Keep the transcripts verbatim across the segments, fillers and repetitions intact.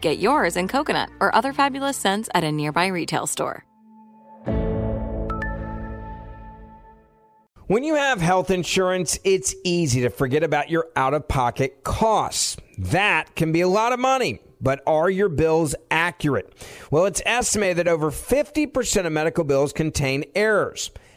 Get yours in coconut or other fabulous scents at a nearby retail store. When you have health insurance, it's easy to forget about your out-of-pocket costs. That can be a lot of money, but are your bills accurate? Well, it's estimated that over fifty percent of medical bills contain errors.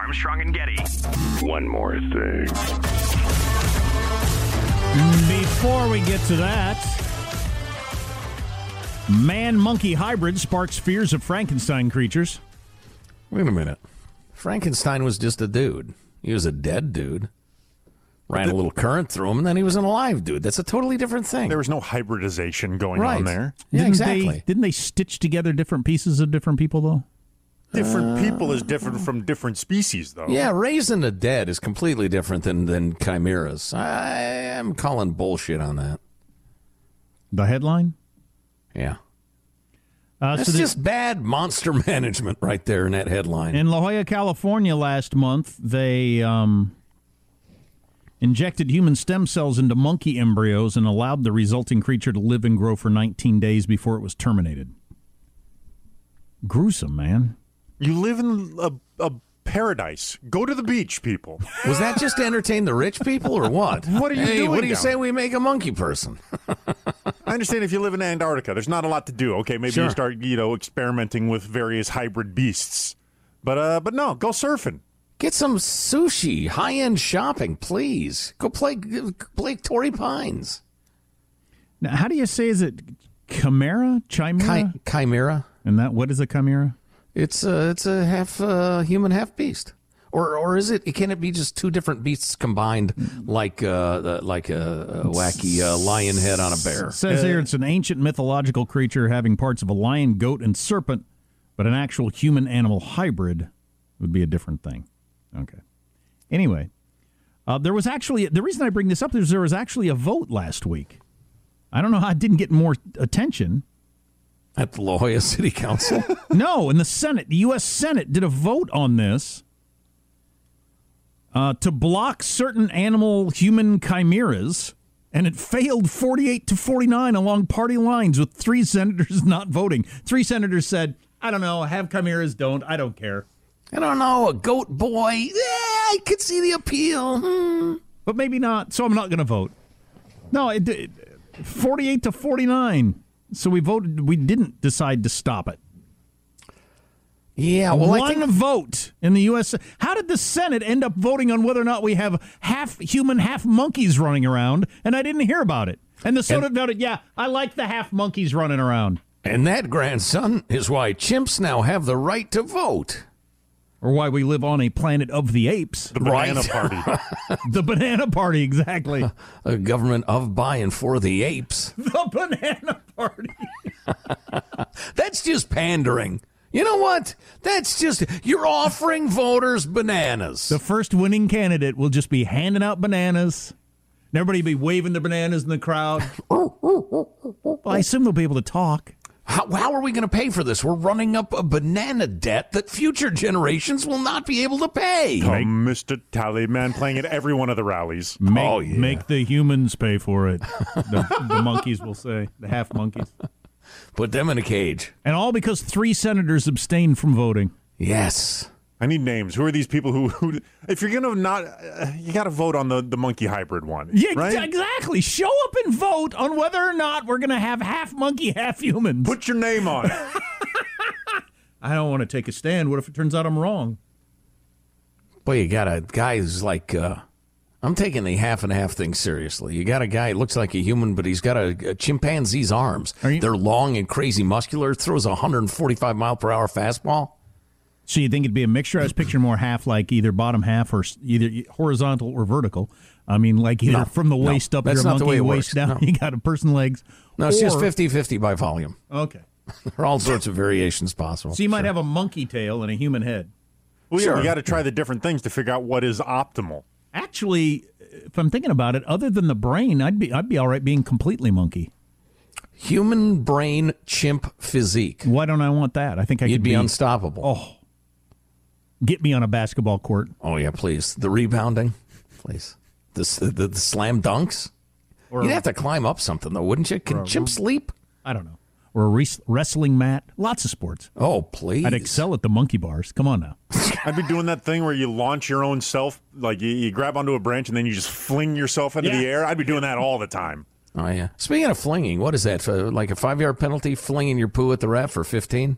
Armstrong and Getty. One more thing. Before we get to that, man-monkey hybrid sparks fears of Frankenstein creatures. Wait a minute. Frankenstein was just a dude. He was a dead dude. Ran the, a little current through him, and then he was an alive dude. That's a totally different thing. There was no hybridization going right. on there. Yeah, didn't exactly. They, didn't they stitch together different pieces of different people, though? Different people is different from different species, though. Yeah, raising the dead is completely different than, than chimeras. I am calling bullshit on that. The headline? Yeah. Uh, That's so just bad monster management right there in that headline. In La Jolla, California last month, they um, injected human stem cells into monkey embryos and allowed the resulting creature to live and grow for nineteen days before it was terminated. Gruesome, man. You live in a, a paradise. Go to the beach, people. Was that just to entertain the rich people or what? What are you hey, doing? What do you say we make a monkey person? I understand if you live in Antarctica, there's not a lot to do. Okay, maybe sure. you start, you know, experimenting with various hybrid beasts. But uh, but no, go surfing. Get some sushi, high-end shopping, please. Go play play Torrey Pines. Now, how do you say, is it chimera? Chimera? Chi- chimera. And that, what is a chimera? It's a, it's a half uh, human, half beast, or or is it? Can it be just two different beasts combined, like uh, like a, a wacky uh, lion head on a bear? It says here it's an ancient mythological creature having parts of a lion, goat, and serpent, but an actual human animal hybrid would be a different thing. Okay. Anyway, uh, there was actually the reason I bring this up is there was actually a vote last week. I don't know how I didn't get more attention. At the La Jolla City Council? No, in the Senate. The U S Senate did a vote on this uh, to block certain animal-human chimeras, and it failed forty-eight to forty-nine along party lines with three senators not voting. Three senators said, I don't know, have chimeras, don't, I don't care. I don't know, a goat boy, yeah, I could see the appeal. Hmm. But maybe not, so I'm not going to vote. No, it, it forty-eight to forty-nine. So we voted. We didn't decide to stop it. Yeah, well, one I think... vote in the U S How did the Senate end up voting on whether or not we have half human, half monkeys running around? And I didn't hear about it. And the Senate and... voted, yeah, I like the half monkeys running around. And that, grandson, is why chimps now have the right to vote. Or why we live on a planet of the apes. The banana right. party. The banana party, exactly. A government of, by, and for the apes. The banana party. That's just pandering. You know what? That's just, you're offering voters bananas. The first winning candidate will just be handing out bananas. And everybody will be waving the bananas in the crowd. Well, I assume they'll be able to talk. How, how are we going to pay for this? We're running up a banana debt that future generations will not be able to pay. Oh, make, Mister Tallyman playing at every one of the rallies. Make, oh, yeah. Make the humans pay for it, the, the monkeys will say, the half monkeys. Put them in a cage. And all because three senators abstained from voting. Yes. I need names. Who are these people who, who if you're going to not, uh, you got to vote on the, the monkey hybrid one. Yeah, right? Exactly. Show up and vote on whether or not we're going to have half monkey, half humans. Put your name on it. I don't want to take a stand. What if it turns out I'm wrong? Well, you got a guy who's like, uh, I'm taking the half and half thing seriously. You got a guy who looks like a human, but he's got a, a chimpanzee's arms. You- They're long and crazy muscular. Throws a one forty-five mile per hour fastball. So you think it'd be a mixture? I was picturing more half, like either bottom half or either horizontal or vertical. I mean, like either no, from the waist no, up, you're a monkey, waist down, no. You got a person legs. No, or, it's just fifty-fifty by volume. Okay. There are all sorts of variations possible. So you might sure. have a monkey tail and a human head. Well, yeah, sure. We got to try the different things to figure out what is optimal. Actually, if I'm thinking about it, other than the brain, I'd be I'd be all right being completely monkey. Human brain, chimp physique. Why don't I want that? I think I You'd could be, be unstoppable. Oh. Get me on a basketball court. Oh, yeah, please. The rebounding, please. The, the, the slam dunks. Or You'd a, have to climb up something, though, wouldn't you? Can chimps leap? I don't know. Or a re- wrestling mat. Lots of sports. Oh, please. I'd excel at the monkey bars. Come on now. I'd be doing that thing where you launch your own self. Like, you, you grab onto a branch, and then you just fling yourself into yeah. the air. I'd be doing that all the time. Oh, yeah. Speaking of flinging, what is that? For like a five-yard penalty, flinging your poo at the ref for fifteen?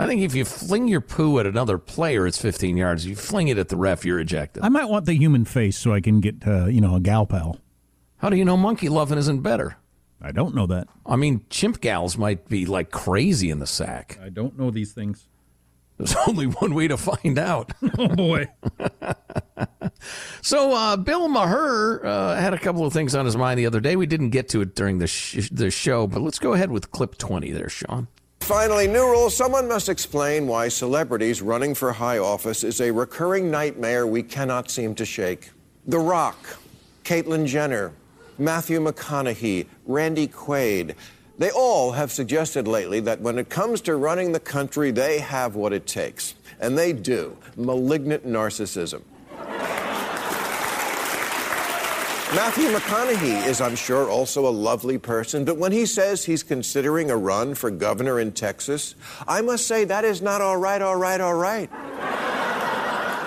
I think if you fling your poo at another player, it's fifteen yards. You fling it at the ref, you're ejected. I might want the human face so I can get, uh, you know, a gal pal. How do you know monkey loving isn't better? I don't know that. I mean, chimp gals might be like crazy in the sack. I don't know these things. There's only one way to find out. Oh, boy. So uh, Bill Maher uh, had a couple of things on his mind the other day. We didn't get to it during the, sh- the show, but let's go ahead with clip twenty there, Sean. Finally, new rule. Someone must explain why celebrities running for high office is a recurring nightmare we cannot seem to shake. The Rock, Caitlyn Jenner, Matthew McConaughey, Randy Quaid. They all have suggested lately that when it comes to running the country, they have what it takes. And they do. Malignant narcissism. Matthew McConaughey is, I'm sure, also a lovely person, but when he says he's considering a run for governor in Texas, I must say that is not all right, all right, all right.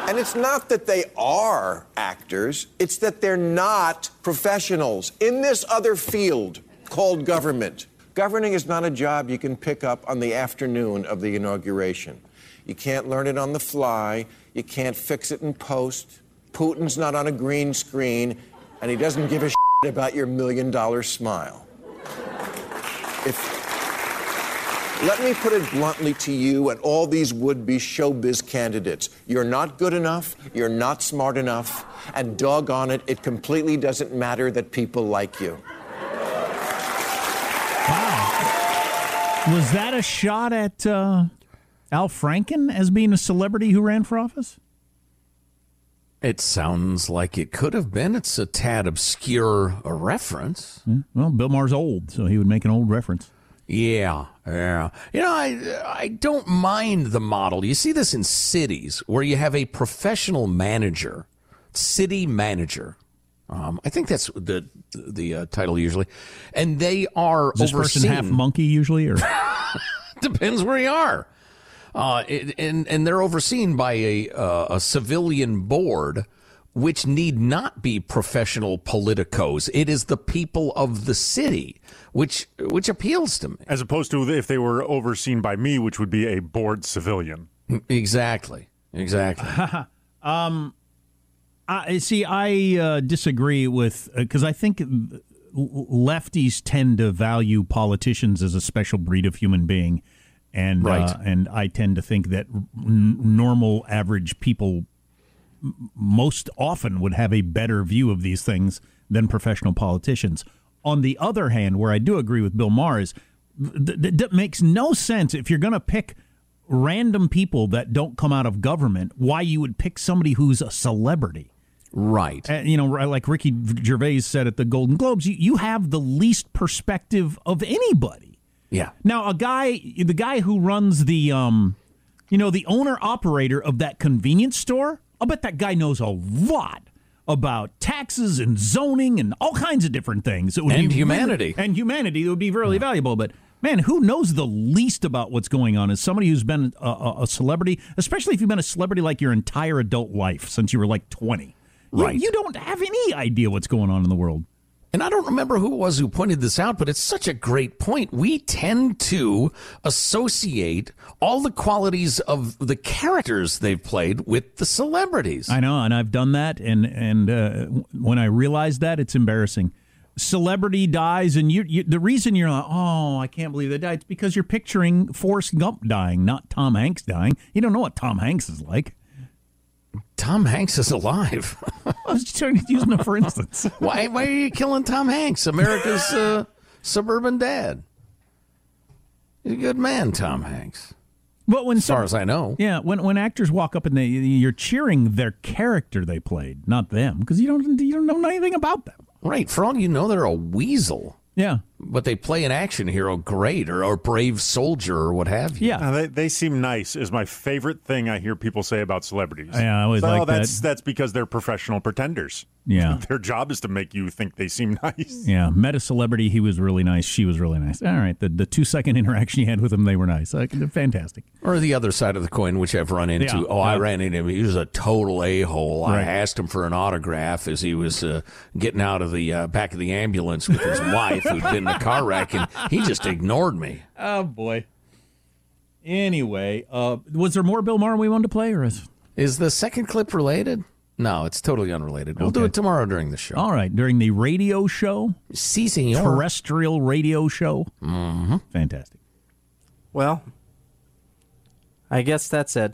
And it's not that they are actors, it's that they're not professionals in this other field called government. Governing is not a job you can pick up on the afternoon of the inauguration. You can't learn it on the fly, you can't fix it in post, Putin's not on a green screen, and he doesn't give a shit about your million-dollar smile. If, let me put it bluntly to you and all these would-be showbiz candidates. You're not good enough, you're not smart enough, and doggone it, it completely doesn't matter that people like you. Wow. Was that a shot at uh, Al Franken as being a celebrity who ran for office? It sounds like it could have been. It's a tad obscure a reference. Yeah, well, Bill Maher's old, so he would make an old reference. Yeah, yeah. You know, I I don't mind the model. You see this in cities where you have a professional manager, city manager. Um, I think that's the the uh, title usually, and they are Is this overseen. Person half monkey usually, or depends where you are. Uh, it, and, and they're overseen by a, uh, a civilian board, which need not be professional politicos. It is the people of the city, which which appeals to me. As opposed to if they were overseen by me, which would be a bored civilian. Exactly. Exactly. um, I see, I uh, disagree with, because uh, I think lefties tend to value politicians as a special breed of human being, and right. uh, and I tend to think that n- normal, average people m- most often would have a better view of these things than professional politicians. On the other hand, where I do agree with Bill Maher is that th- th- makes no sense if you're going to pick random people that don't come out of government, why you would pick somebody who's a celebrity. Right. Uh, you know, like Ricky Gervais said at the Golden Globes, you, you have the least perspective of anybody. Yeah. Now, a guy, the guy who runs the, um, you know, the owner-operator of that convenience store, I'll bet that guy knows a lot about taxes and zoning and all kinds of different things. It would and be humanity. Really, and humanity. It would be really yeah. valuable, but... Man, who knows the least about what's going on is somebody who's been a, a celebrity, especially if you've been a celebrity like your entire adult life since you were like twenty. Right. You, you don't have any idea what's going on in the world. And I don't remember who it was who pointed this out, but it's such a great point. We tend to associate all the qualities of the characters they've played with the celebrities. I know, and I've done that, and, and uh, when I realized that, it's embarrassing. Celebrity dies, and you, you the reason you're like, oh, I can't believe they died, it's because you're picturing Forrest Gump dying, not Tom Hanks dying. You don't know what Tom Hanks is like. Tom Hanks is alive. I was just trying to use him for instance. Why, why are you killing Tom Hanks, America's uh, suburban dad? He's a good man, Tom Hanks. But when as far some, as I know. Yeah, when when actors walk up and they, you're cheering their character they played, not them, because you don't you don't know anything about them. Right. For all you know, they're a weasel. Yeah. But they play an action hero great or a brave soldier or what have you. Yeah. No, they, they seem nice is my favorite thing I hear people say about celebrities. Yeah, I always so, like oh, that's, that. That's because they're professional pretenders. Yeah. Their job is to make you think they seem nice. Yeah. Met a celebrity. He was really nice. She was really nice. All right. The, the two-second interaction you had with him, they were nice. Like, they're fantastic. Or the other side of the coin, which I've run into. Yeah. Oh, I ran into him. He was a total a-hole. Right. I asked him for an autograph as he was uh, getting out of the uh, back of the ambulance with his wife who'd been in a car wreck, and he just ignored me. Oh, boy. Anyway, uh, was there more Bill Maher we wanted to play? Or is... is the second clip related? No, it's totally unrelated. We'll okay. do it tomorrow during the show. All right, during the radio show? Si, senor. Terrestrial radio show? Mm-hmm. Fantastic. Well, I guess that's it.